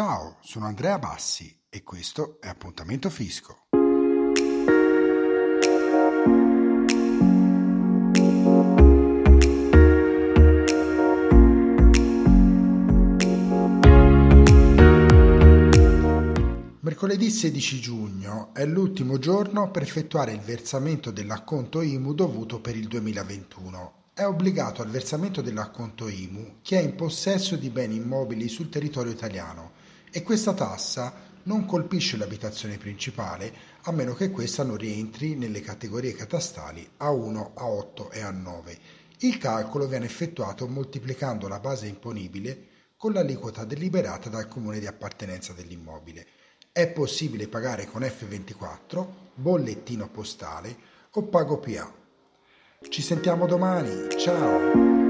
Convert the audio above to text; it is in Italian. Ciao, sono Andrea Bassi e questo è Appuntamento Fisco. Mercoledì 16 giugno è l'ultimo giorno per effettuare il versamento dell'acconto IMU dovuto per il 2021. È obbligato al versamento dell'acconto IMU chi è in possesso di beni immobili sul territorio italiano e questa tassa non colpisce l'abitazione principale a meno che questa non rientri nelle categorie catastali A1, A8 e A9. Il calcolo viene effettuato moltiplicando la base imponibile con l'aliquota deliberata dal comune di appartenenza dell'immobile. È possibile pagare con F24, bollettino postale o PagoPA. Ci sentiamo domani, ciao!